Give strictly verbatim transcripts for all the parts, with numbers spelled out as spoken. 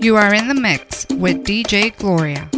You are in the mix with D J Gloria.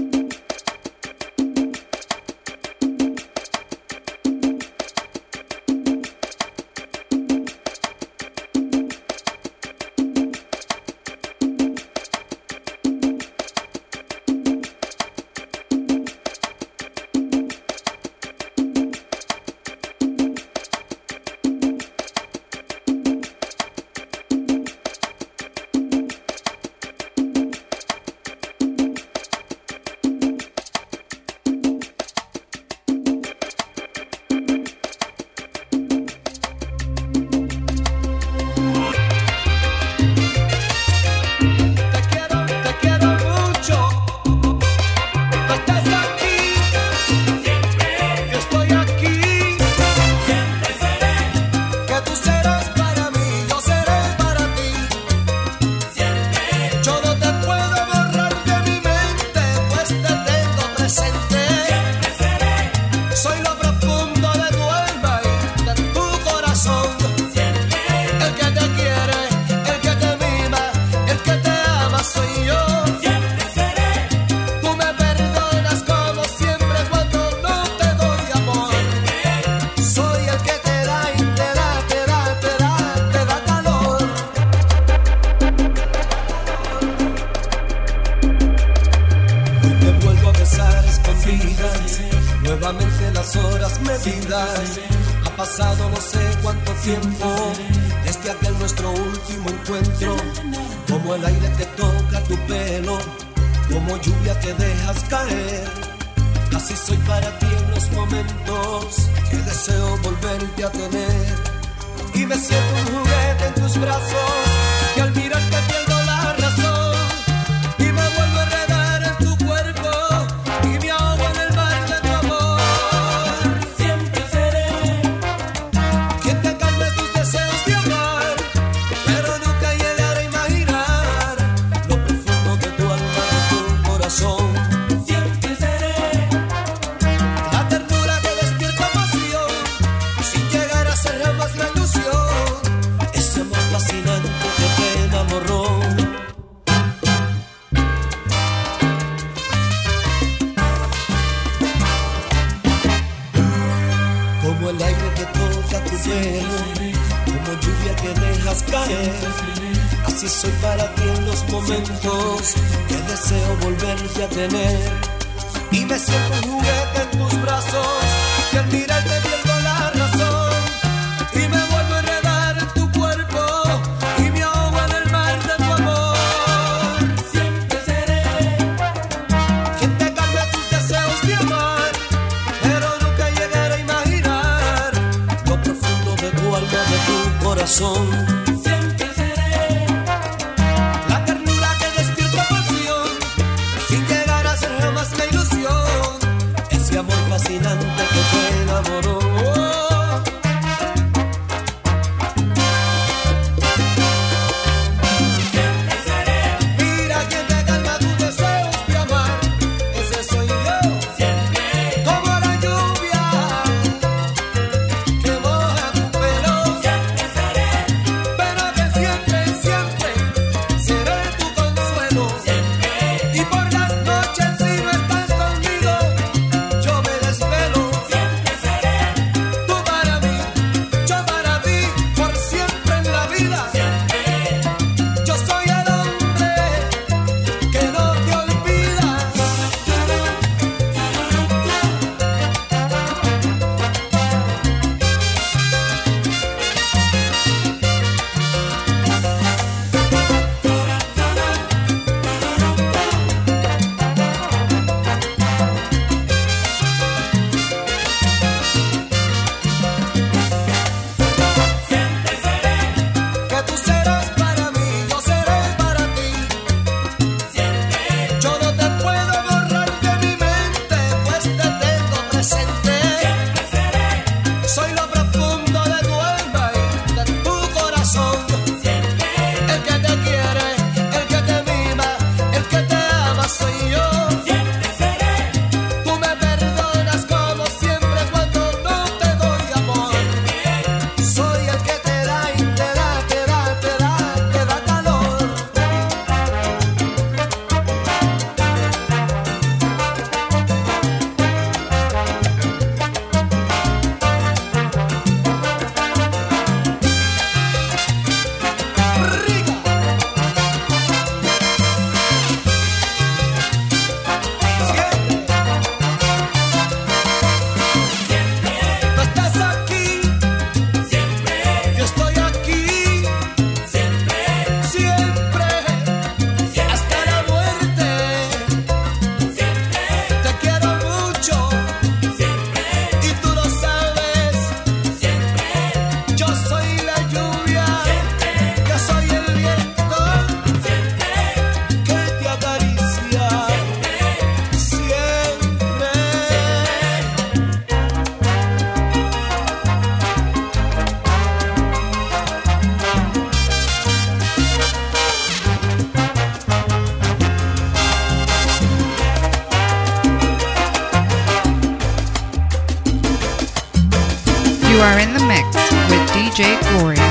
You are in the mix with D J Gloria.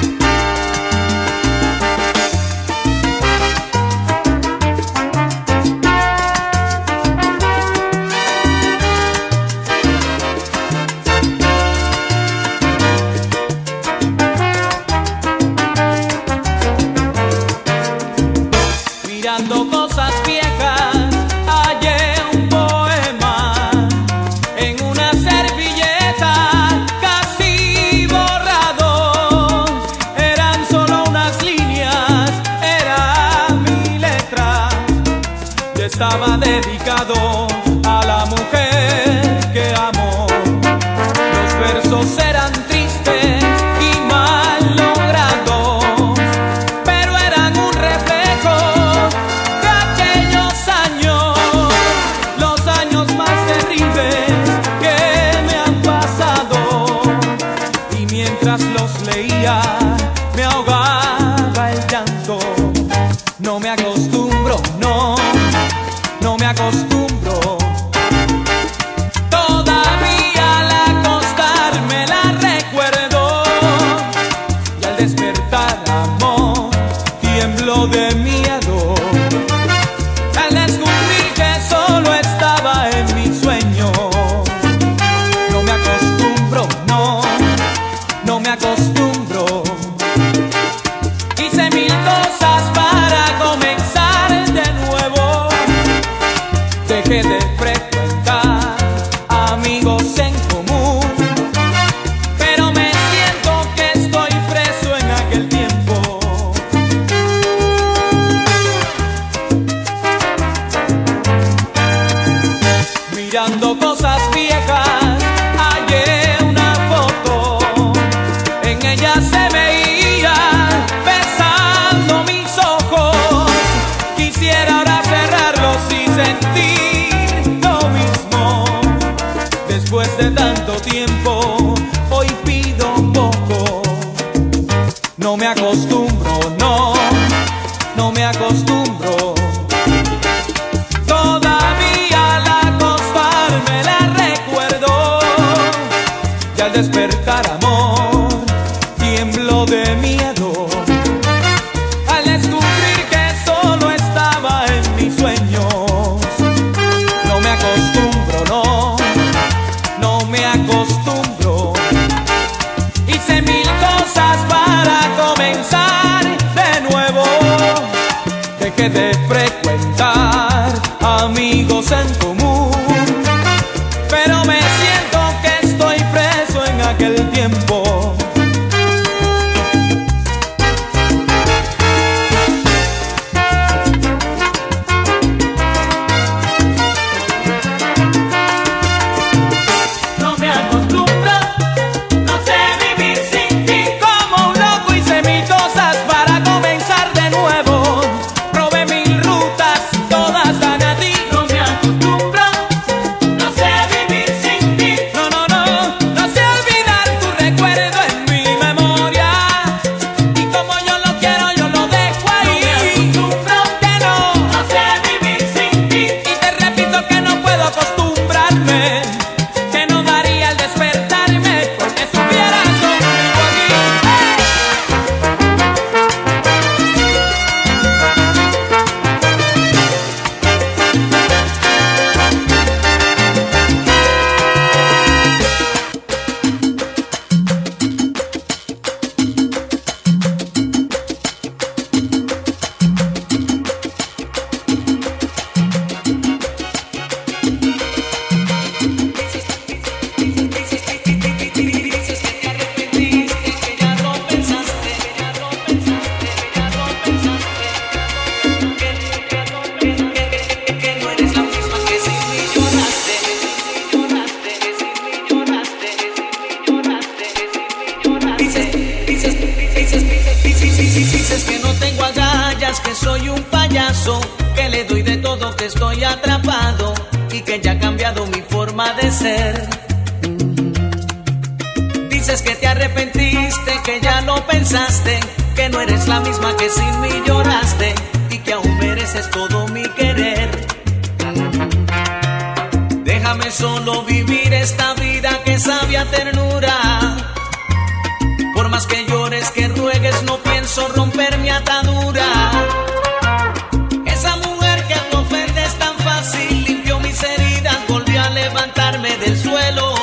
Estaba dedicado a la mujer que amo. Los versos eran tristes y mal logrados, pero eran un reflejo de aquellos años, los años más terribles que me han pasado. Y mientras los leía me ahogaba el llanto. No me acostumbro, no No me acostumbro todavía, al acostarme la recuerdo y al despertar, amor, tiemblo de miedo al descubrir que solo estaba en mi sueño. No me acostumbro, no, no me acostumbro. Hice mil cosas para comenzar de nuevo. Dejé de frecuentar amigos en común, pero me siento que estoy preso en aquel tiempo. Mirando cosas viejas, hallé una foto. En ella se veía besando mis ojos. Quisiera ahora cerrarlos y sentir de tanto tiempo. Hoy pido un poco. No me acostumbro, no, no me acostumbro. Todavía al acostarme la recuerdo y al despertar, amor, tiemblo de miedo al descubrir que solo estaba en mis sueños. No me acostumbro, no, no me acostumbro. Hice mil cosas para comenzar de nuevo. Dejé de frecuentar amigos en común, pero me siento que estoy preso en aquel tiempo. Que le doy de todo, que estoy atrapado y que ya ha cambiado mi forma de ser. Dices que te arrepentiste, que ya lo pensaste, que no eres la misma, que sin mí lloraste y que aún mereces todo mi querer. Déjame solo vivir esta vida que sabe a ternura, más que llores, que ruegues, no pienso romper mi atadura. Esa mujer que te ofende es tan fácil, limpió mis heridas, volvió a levantarme del suelo.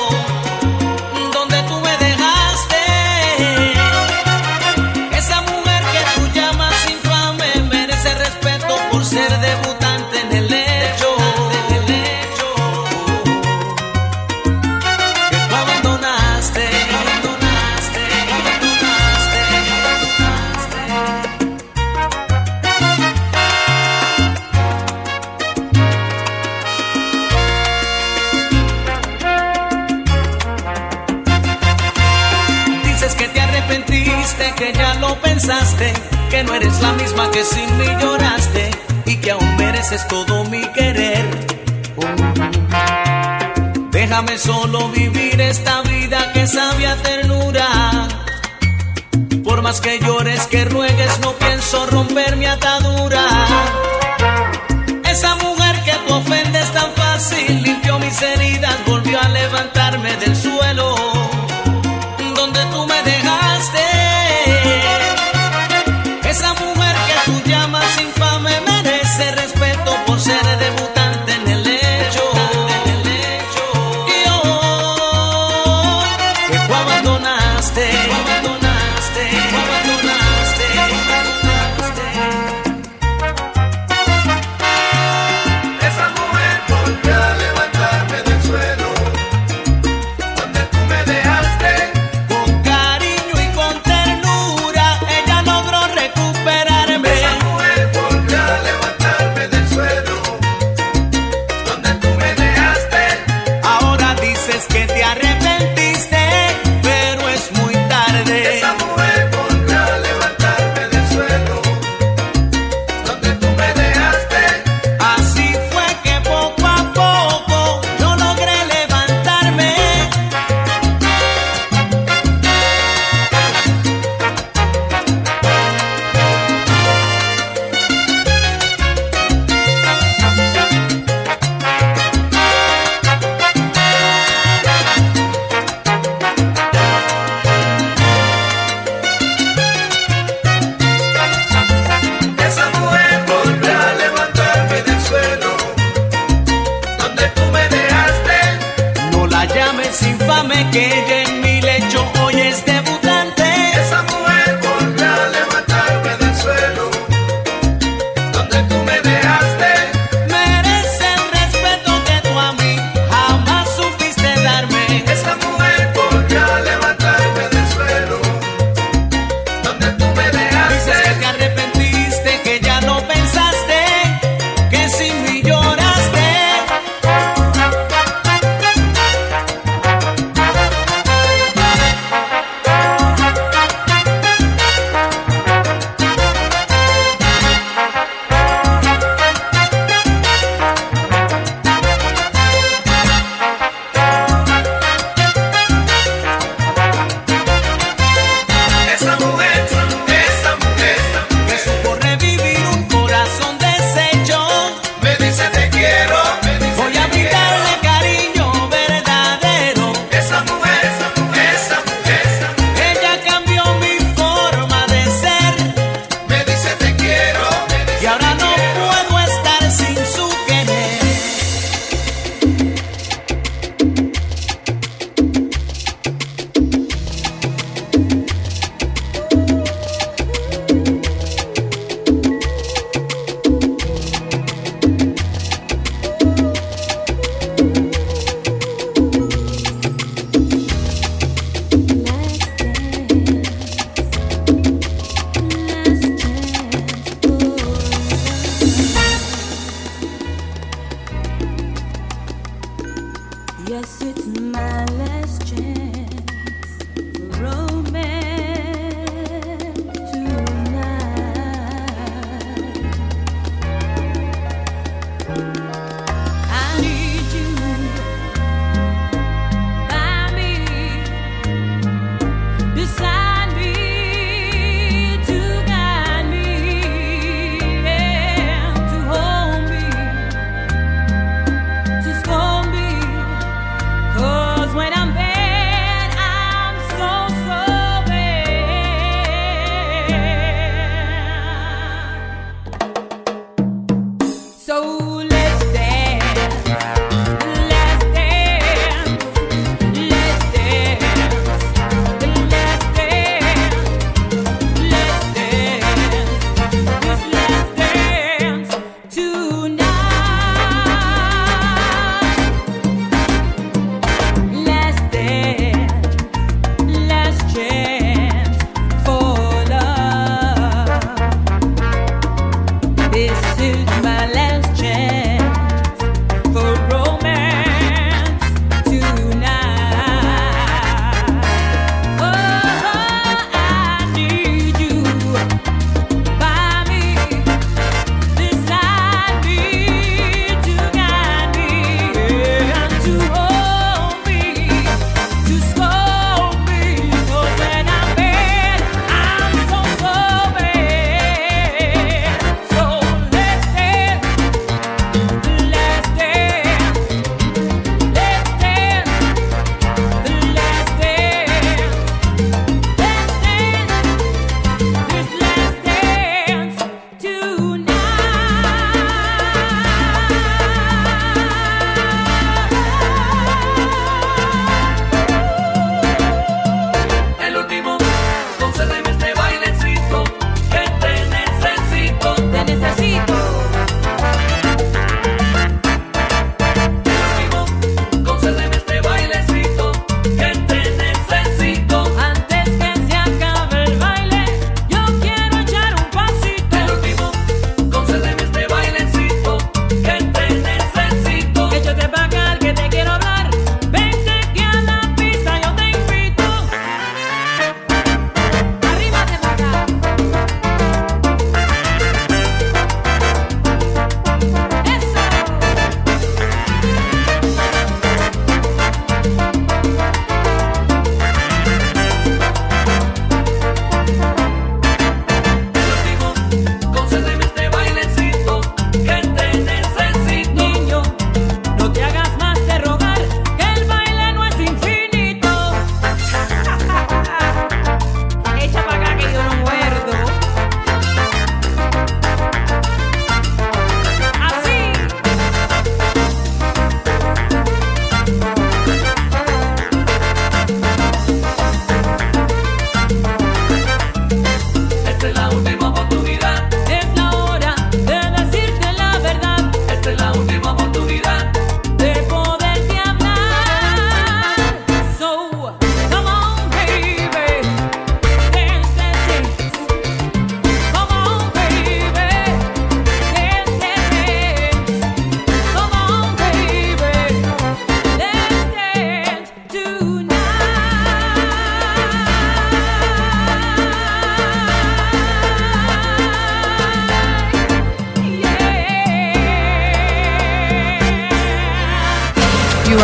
Que no eres la misma que sin mí lloraste y que aún mereces todo mi querer. Oh. Déjame solo vivir esta vida que sabe a ternura. Por más que llores, que ruegues, no pienso romper mi atadura. Esa mujer que tú ofendes tan fácil limpió mis heridas, volvió a levantarme del suelo donde tú me dejaste. Esa mujer que tú llamas infame merece respeto por ser debutante en el hecho. Y hoy que tú abandonaste, abandonaste, abandonaste, abandonaste. Esa mujer volvió a levantarme del suelo donde tú me dejaste. Con cariño y con ternura ella logró recuperar. Que te arrepentiste, pero es muy tarde.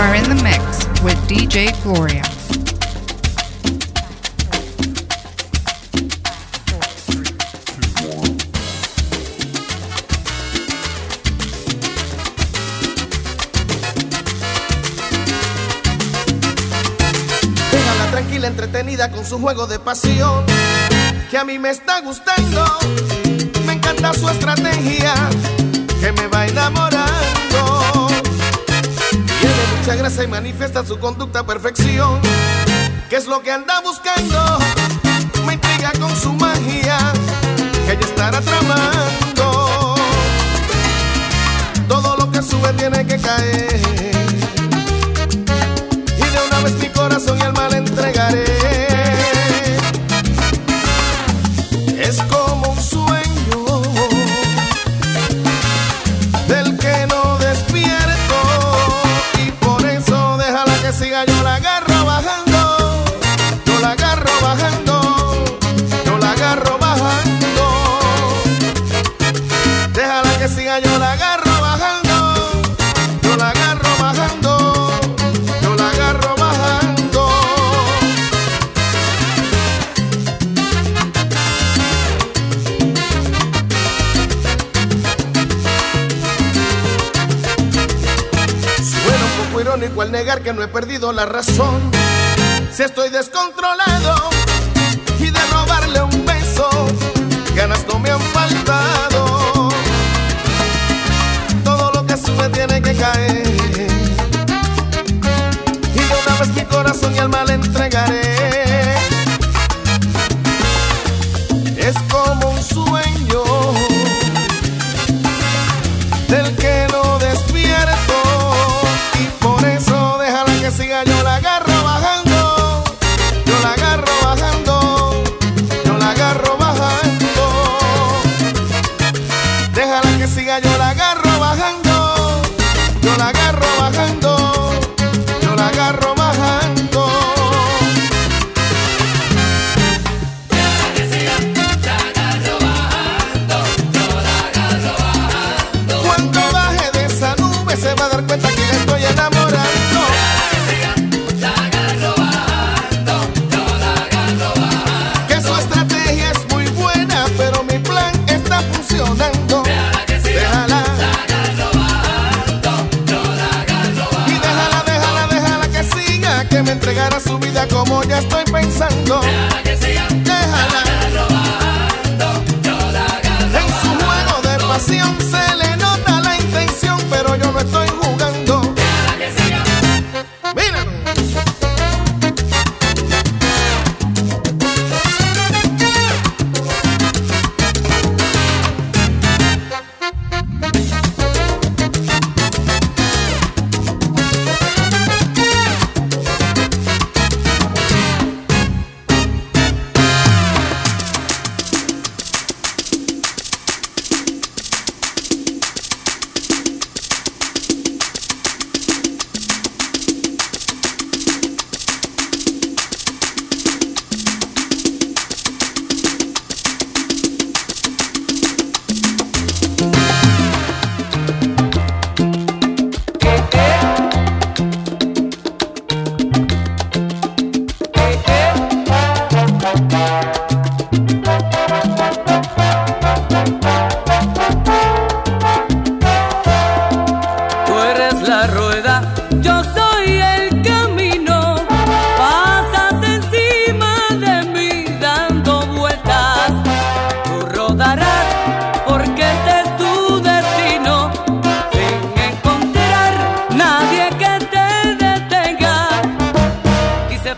are in the mix with D J Gloria. Déjala tranquila, entretenida con su juego de pasión, que a mí me está gustando. Me encanta su estrategia, que me va a enamorando. Tiene mucha gracia y manifiesta su conducta a perfección, que es lo que anda buscando. Me intriga con su magia, que ella estará tramando. Todo lo que sube tiene que caer, y de una vez mi corazón y alma le entregaré. Es como un sueño irónico al negar que no he perdido la razón. Si estoy descontrolado y de robarle un beso, ganas no me han faltado. Todo lo que sube tiene que caer, y de una vez mi corazón y alma le entregaré. Es como un sueño del que no despierto, por eso déjala que siga, yo la agarro bajando, yo la agarro bajando, yo la agarro bajando. Déjala que siga, yo la agarro bajando, yo la agarro bajando, yo la agarro bajando. Déjala que siga, la agarro bajando, yo la agarro bajando. Cuando baje de esa nube se va a dar cuenta que estoy enamorado. Entregar a su vida como ya estoy pensando. Déjala que siga, déjala, yo la agarro bajando, yo la agarro bajando. En su juego de pasión se le nota la intención, pero yo no estoy jugando. Déjala que siga, míralo.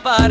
Bye.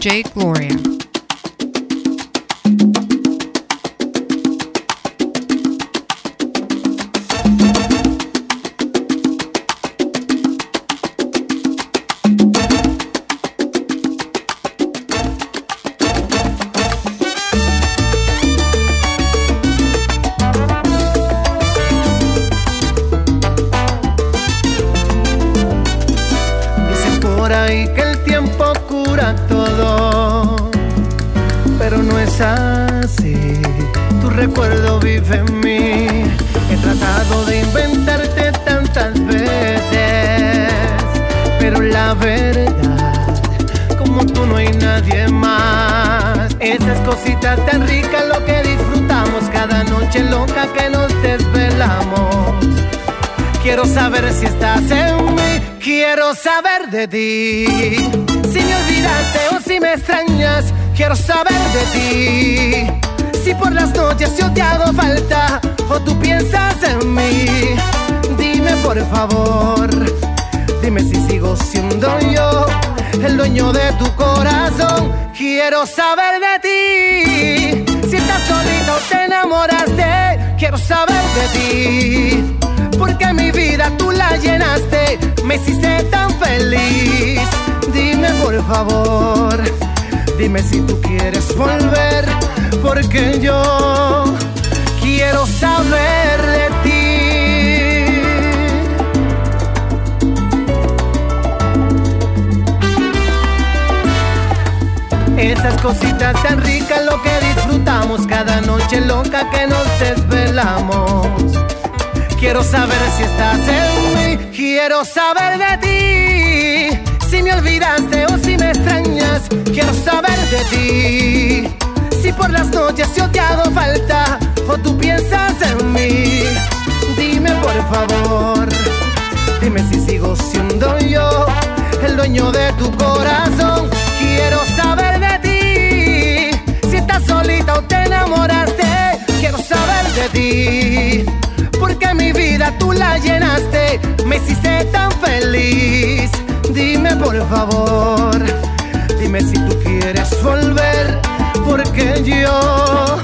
D J Gloria. Y que el tiempo cura todo, pero no es así. Tu recuerdo vive en mí. He tratado de inventarte tantas veces, pero la verdad, como tú no hay nadie más. Esas cositas tan ricas, lo que disfrutamos cada noche loca que nos desvelamos. Quiero saber si estás en mí, quiero saber de ti, si me olvidaste o si me extrañas. Quiero saber de ti, si por las noches yo te hago falta o tú piensas en mí. Dime por favor, dime si sigo siendo yo el dueño de tu corazón. Quiero saber de ti, si estás solito o te enamoraste. Quiero saber de ti, porque mi vida tú la llenaste, me hiciste tan feliz. Dime por favor, dime si tú quieres volver, porque yo quiero saber de ti. Esas cositas tan ricas, lo que disfrutamos cada noche loca que nos desvelamos. Quiero saber si estás en mí, quiero saber de ti, si me olvidaste o si me extrañas. Quiero saber de ti, si por las noches yo te hago falta o tú piensas en mí. Dime por favor, dime si sigo siendo yo el dueño de tu corazón. Quiero saber de ti, si estás solita o te enamoraste. Quiero saber de ti, porque mi vida tú la llenaste, me hiciste tan feliz. Dime por favor, dime si tú quieres volver, porque yo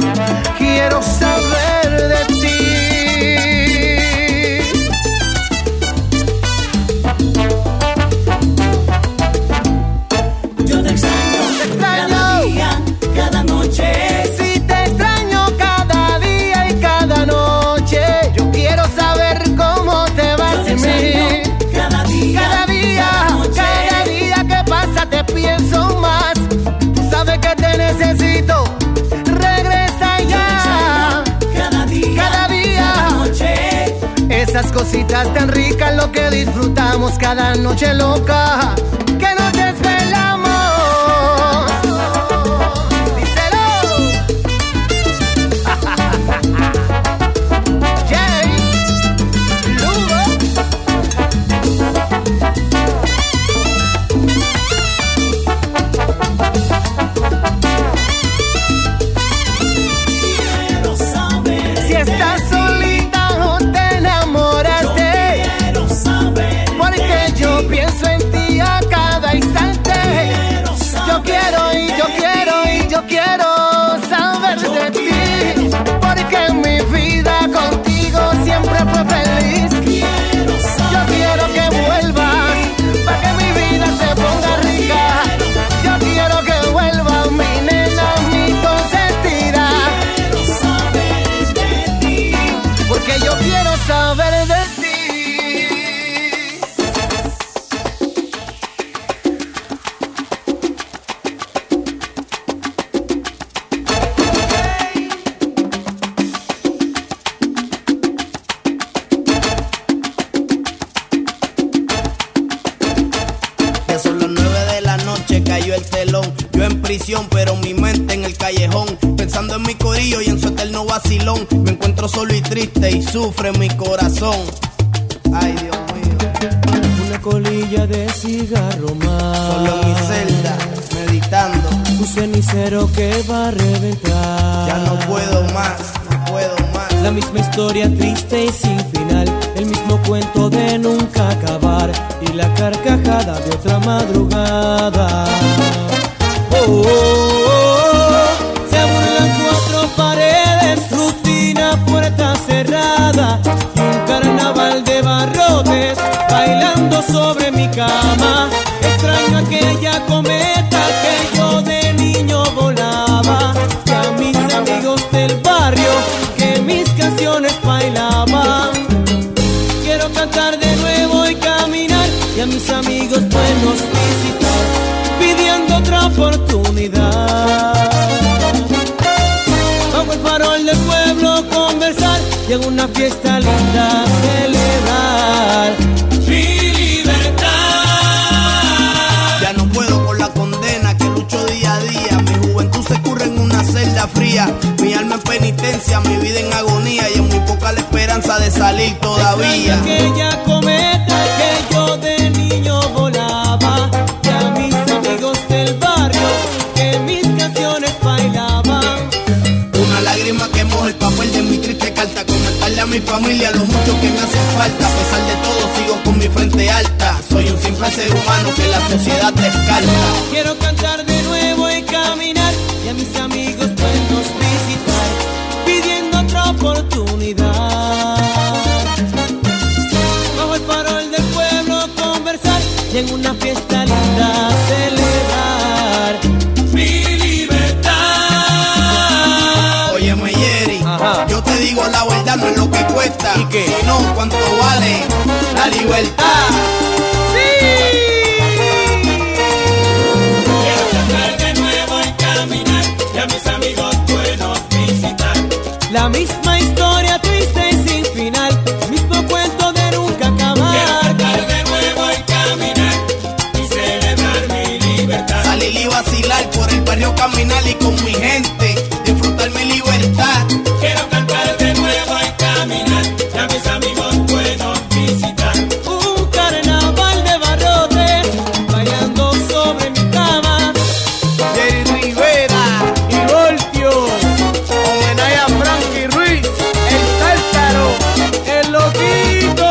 quiero saber de ti. Esas cositas tan ricas, lo que disfrutamos cada noche loca que nos desvelamos. Díselo. Yeah. Lugo. Quiero saber si estás solita. Son las nueve de la noche, cayó el telón. Yo en prisión, pero mi mente en el callejón, pensando en mi corillo y en su eterno vacilón. Me encuentro solo y triste y sufre mi corazón. Ay, Dios mío. Una colilla de cigarro más, solo en mi celda, meditando. Un cenicero que va a reventar. Ya no puedo más, no puedo más. La misma historia triste y sin final, el mismo cuento de nunca acabar y la carcajada de otra madrugada. Oh. oh, oh, oh. Se burlan cuatro paredes, rutina, puerta cerrada, y un carnaval de barrotes bailando sobre mi cama. Extraño aquella cometa que yo de niño volaba, y a mis amigos del barrio que mis canciones bailaban. Quiero cantar de nuevo y caminar, y a mis amigos buenos visitar, pidiendo otra oportunidad. Bajo el farol del pueblo conversar, y en una fiesta linda celebrar mi libertad. Ya no puedo con la condena que lucho día a día. Mi juventud se curra en una celda fría. Mi alma en penitencia, mi vida en agonía, y es muy poca la esperanza de salir todavía. Aquella cometa que yo de niño volaba, del barrio que mis canciones bailaban. Una lágrima que moja el papel de mi triste carta, comentarle a mi familia lo mucho que me hace falta. A pesar de todo sigo con mi frente alta, soy un simple ser humano que la sociedad descarta. Quiero cantar de nuevo y caminar, y a mis amigos buenos visitar, pidiendo otra oportunidad. Bajo el farol del pueblo conversar, y en una fiesta linda la verdad no es lo que cuesta, ¿y qué? Sino cuánto vale la libertad. ¡Sí! Quiero cantar de nuevo y caminar, y a mis amigos buenos visitar. La misma historia triste y sin final, mismo cuento de nunca acabar. Quiero cantar de nuevo y caminar, y celebrar mi libertad. Salir y vacilar por el barrio, caminar y con mi gente disfrutar mi libertad. Quiero cantar de nuevo y caminar, y a mis amigos puedo visitar. Un carnaval de barrotes bailando sobre mi cama. Jerry Rivera y Voltio, homenaje a Frankie Ruiz, el Tártaro, el Loquito.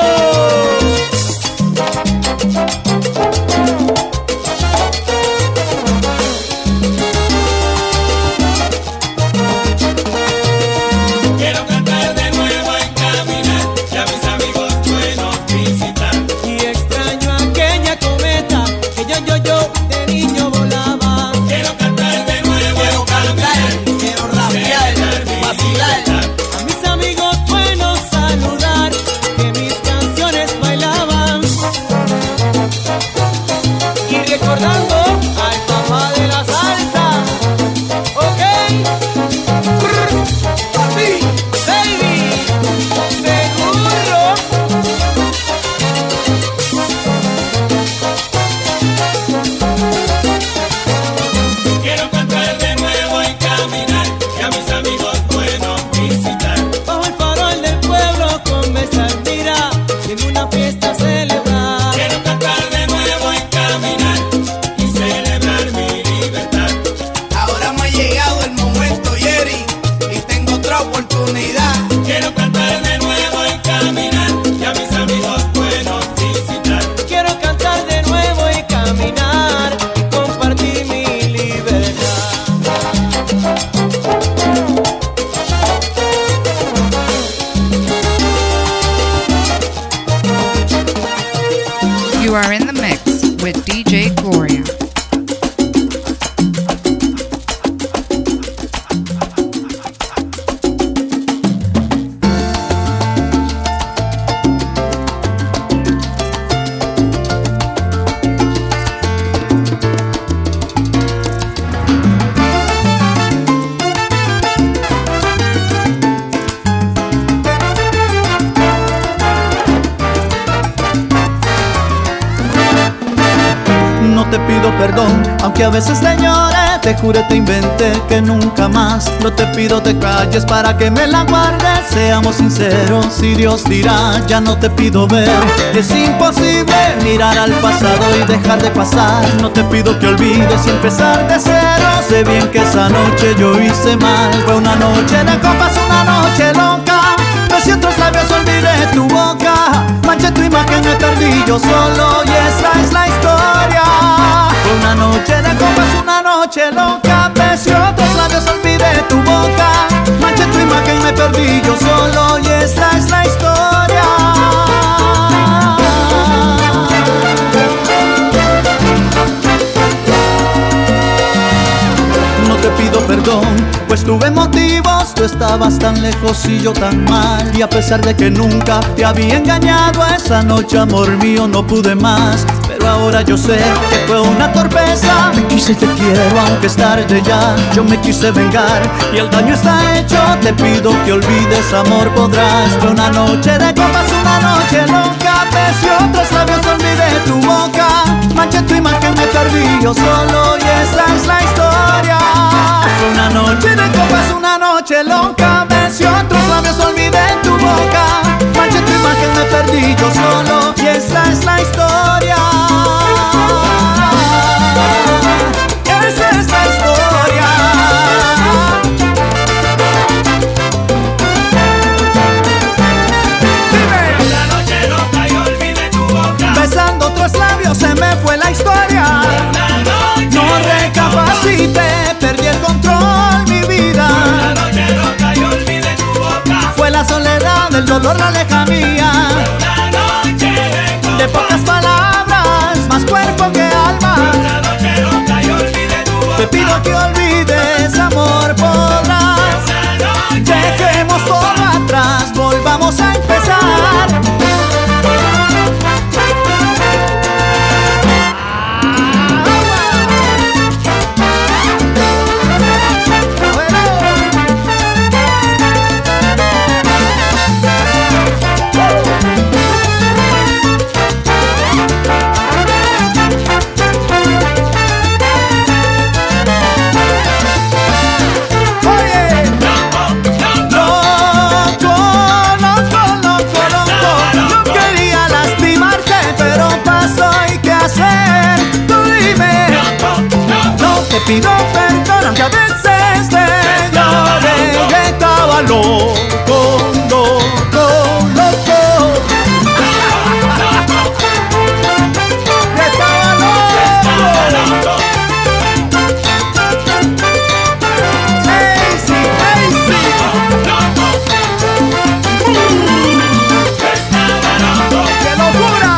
A veces te lloré, te juré, te inventé que nunca más. No te pido te calles para que me la guardes. Seamos sinceros y Dios dirá, ya no te pido ver. Es imposible mirar al pasado y dejar de pasar. No te pido que olvides y empezar de cero. Sé bien que esa noche yo hice mal. Fue una noche de copas, una noche loca. No si otros labios olvidé tu boca. Manché tu imagen, me perdí yo solo y esa es la historia. Una noche de copas, una noche noche loca, besé otros labios, olvidé tu boca, manché tu imagen, me perdí yo solo y esta es la historia. No te pido perdón, pues tuve motivos, tú estabas tan lejos y yo tan mal. Y a pesar de que nunca te había engañado, esa noche, amor mío, no pude más. Ahora yo sé que fue una torpeza. Te quise y te quiero aunque es tarde ya. Yo me quise vengar y el daño está hecho. Te pido que olvides, amor, podrás. De una noche de copas, una noche loca, besé otros labios, olvidé tu boca, manché tu imagen, me perdí yo solo y esa es la historia. Fue una noche de copas, una noche loca, besé otros labios, olvidé tu boca, manché tu imagen, me perdí yo solo y esa es la historia. Esa es la historia. Dime. La noche loca y olvidé tu boca, besando otros labios se me fue la historia. No recapacité, perdí el control, mi vida. La noche loca y olvidé tu boca, fue la soledad, el dolor, la lejanía mía. De pocas palabras, más cuerpo que alma. Te pido que olvides, amor, podrás. Dejemos todo atrás, volvamos a empezar. Te pido perdón, aunque a veces te lloré, que estaba loco, loco, loco. Estaba loco. Hey, sí, hey, sí. Estaba loco. ¡Qué locura!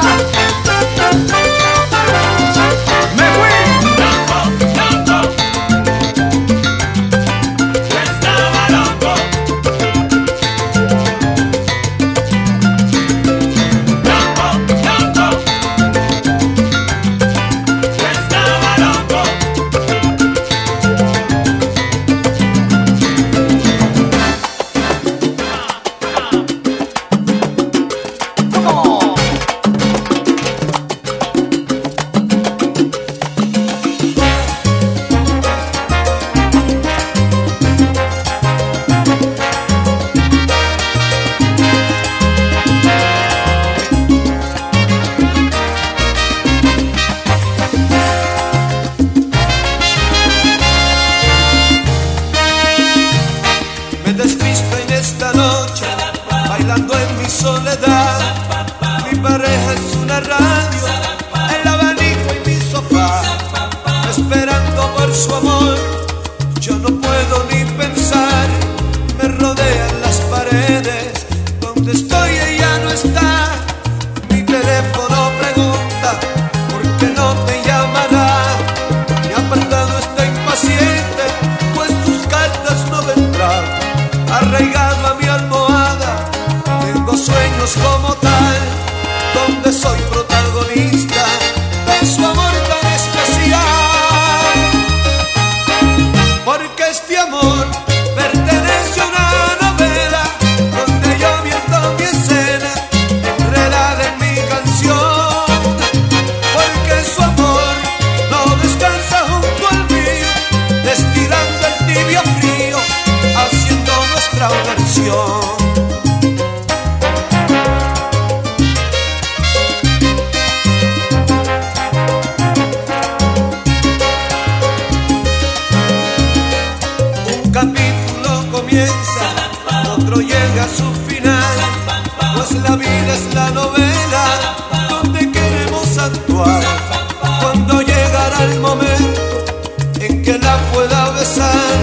Love. pueda besar,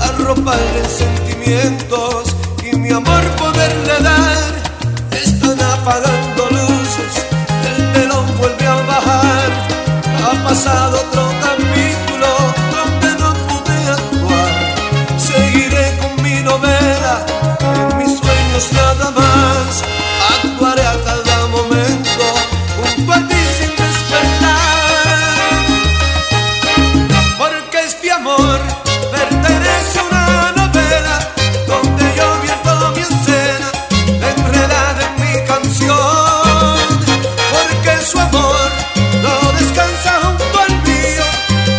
arroparle sentimientos y mi amor poderle dar. Están apagando luces, el telón vuelve a bajar. Ha pasado otro capítulo donde no pude actuar. Seguiré con mi novela, en mis sueños nada más. Actuaré a cada momento junto a ti sin despertar. Porque este amor pertenece a una novela donde yo viento mi escena enredada en mi canción. Porque su amor no descansa junto al mío,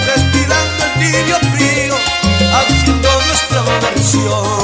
destilando el tibio frío, haciendo nuestra versión.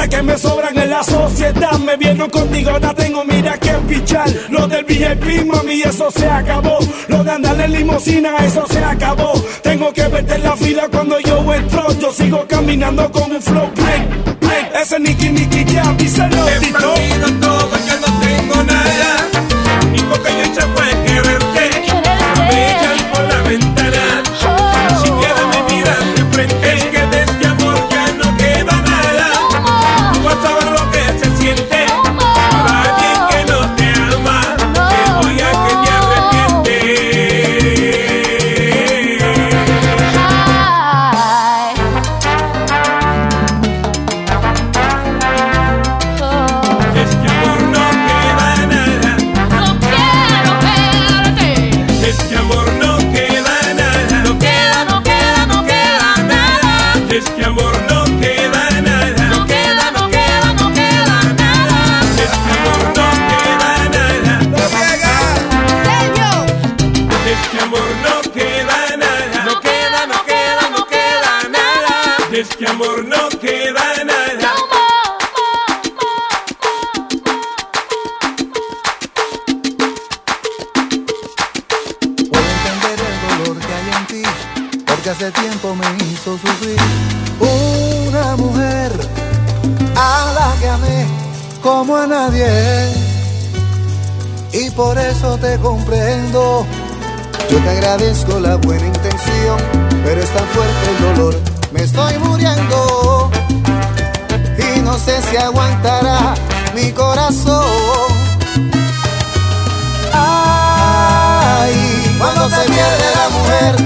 gatas que me sobran en la sociedad. Me vieron contigo, ahora tengo mira que pichar. Lo del V I P, mami, eso se acabó. Lo de andar en limusina, eso se acabó. Tengo que verte en la fila cuando yo entro. Yo sigo caminando con un flow break, break. Ese Nicky, Nicky, ya díselo, Tito. He perdido todo, ya no tengo nada. Lo único que yo he hecho fue quererte. Me echan por la ventana. Si quieres me miras de frente. Es que de este amor ya no queda nada. Tú vas a ver lo que se siente. Para alguien que no te ama, te voy a que te arrepientes. De este amor no queda nada. No quiero verte. De este amor no queda nada. No queda, no queda, no queda nada. De este amor no queda nada. No queda, no queda, no queda nada. De este amor no queda nada. No queda. De este amor no queda nada. No queda, no queda, no queda nada. De este amor no queda nada. Puedo entender el dolor que hay en ti, porque hace tiempo me hizo sufrir. Una mujer a la que amé como a nadie, y por eso te comprendo. Yo te agradezco la buena intención, pero es tan fuerte el dolor, me estoy muriendo. Y no sé si aguantará mi corazón. Ay, cuando se pierde la mujer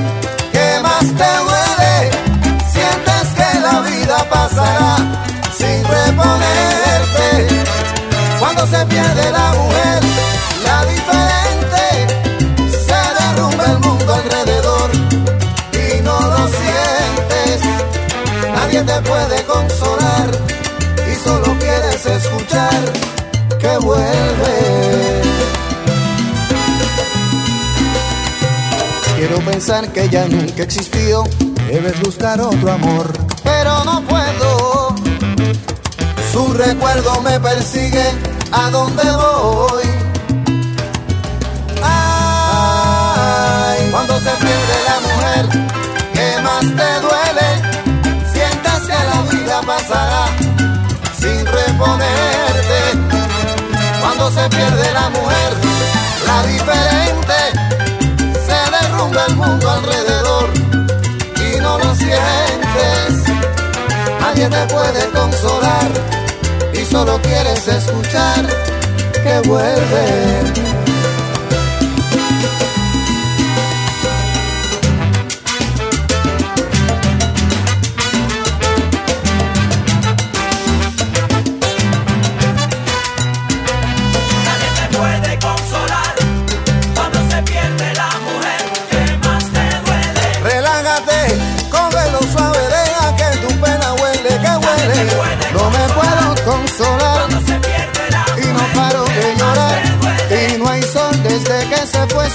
que más te duele, sientes que la vida pasará sin reponerte. Cuando se pierde la mujer, la diferente, se derrumba el mundo alrededor y no lo sientes. Nadie te puede consolar y solo quieres escuchar que vuelve. Quiero pensar que ya nunca existió, debes buscar otro amor, pero no puedo. Su recuerdo me persigue a donde voy. Ay, cuando se pierde la mujer que más te duele, sientas que la vida pasará sin reponerte. Cuando se pierde la mujer, la diferente, se derrumba el mundo alrededor y no lo sientes. Nadie te puede consolar y solo quieres escuchar que vuelve.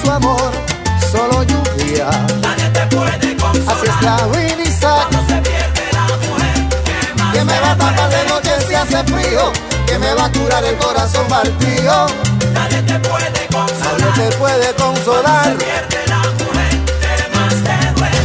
Su amor, solo lluvia. Nadie te puede consolar. Así es la vida. Cuando se pierde la mujer que más, que me va a tapar de noche si hace frío, que me va a curar el corazón partido. Nadie te puede consolar. Nadie te puede consolar. Cuando se pierde la mujer que más te duele.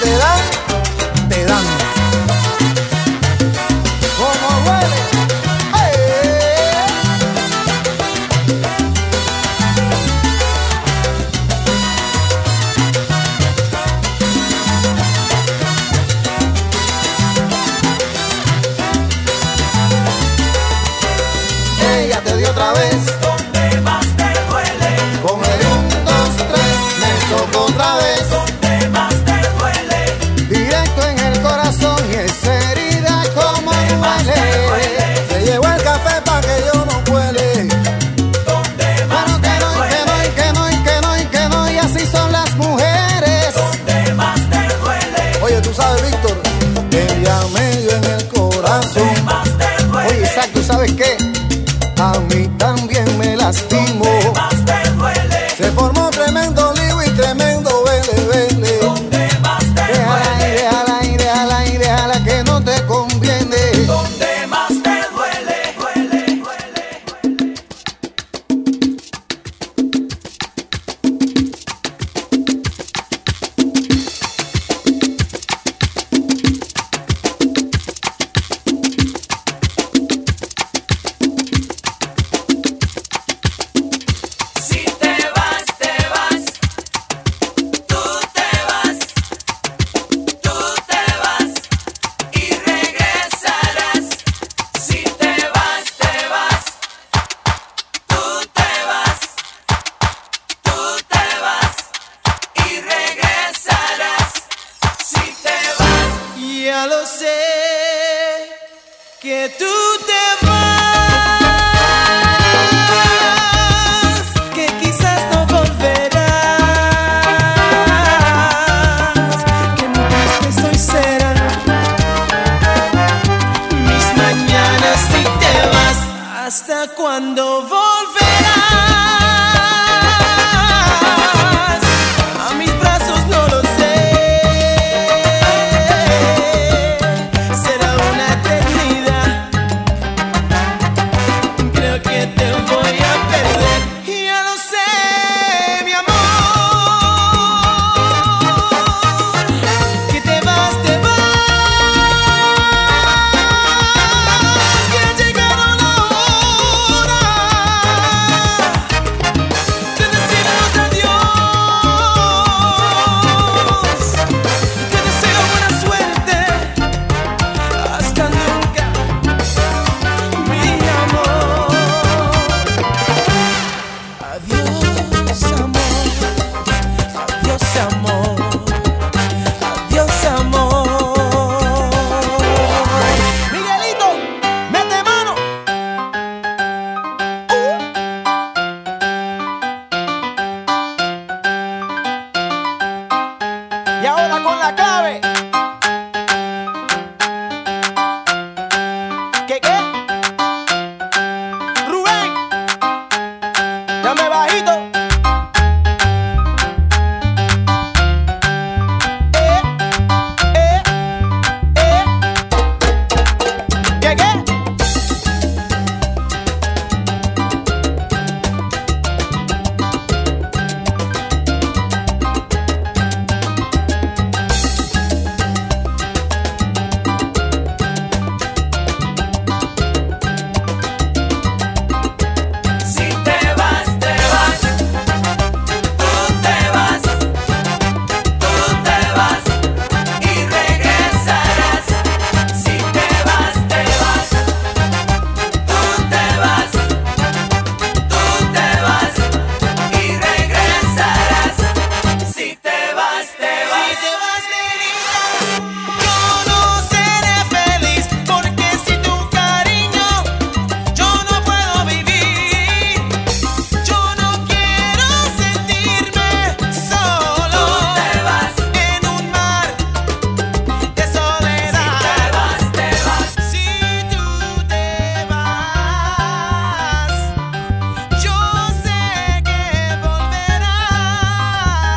Te dan, te dan, como duele, hey. Se formó tremendo lío y tremendo vele, vele. ¿Dónde más te duele? Déjala ir, déjala ir, déjala que no te conviene. ¿Dónde más te duele? Duele, duele, duele. Si te vas, te vas. Tú te vas. Tú te vas y regresarás. Si te vas, te vas. Tú te vas. Tú te vas y regresarás. Si te vas. Ya lo sé que tú te vas, que quizás no volverás, que mi triste hoy serán mis mañanas si te vas. ¿Hasta cuándo volverás? A mis brazos no lo sé, será una eternidad. Creo que te voy a perder. Ya lo sé, mi amor, que te vas, te vas, que ha llegado la hora de decirnos adiós. Te deseo buena suerte, hasta nunca, mi amor. Adiós, amor. Adiós, amor. Adiós, amor. Miguelito, mete mano. Y ahora con la clave. ¿Qué, qué? Rubén, dame bajito. Eh, eh, eh. ¿Qué, qué? Si te vas, te vas. Tú te vas. Tú te vas y regresarás. Si te vas, te vas. Tú te vas. Tú te vas y regresarás. Si te vas, te vas. Si te vas, yo no seré feliz porque sin tu cariño yo no puedo vivir. Yo no quiero sentirme solo. Tú te vas en un mar de soledad. Si te vas, te vas. Si tú te vas, yo sé que volverás. Te vas, te vas, te vas, te vas, te vas. Te vas, te vas, te vas, te vas. Si tú te vas, te vas, te vas, te vas, te vas, te vas. Te vas, te vas. Si tú te vas.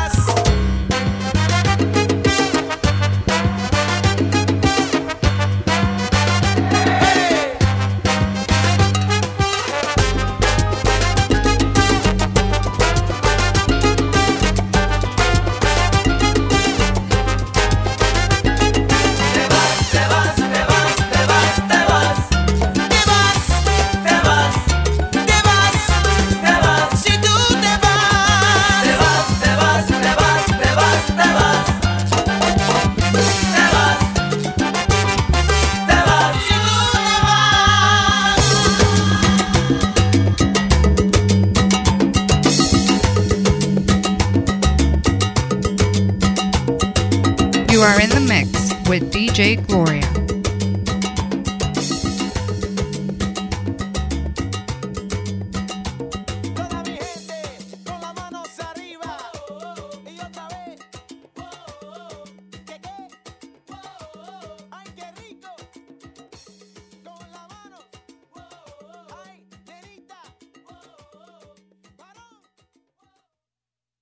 You are in the mix with D J Gloria.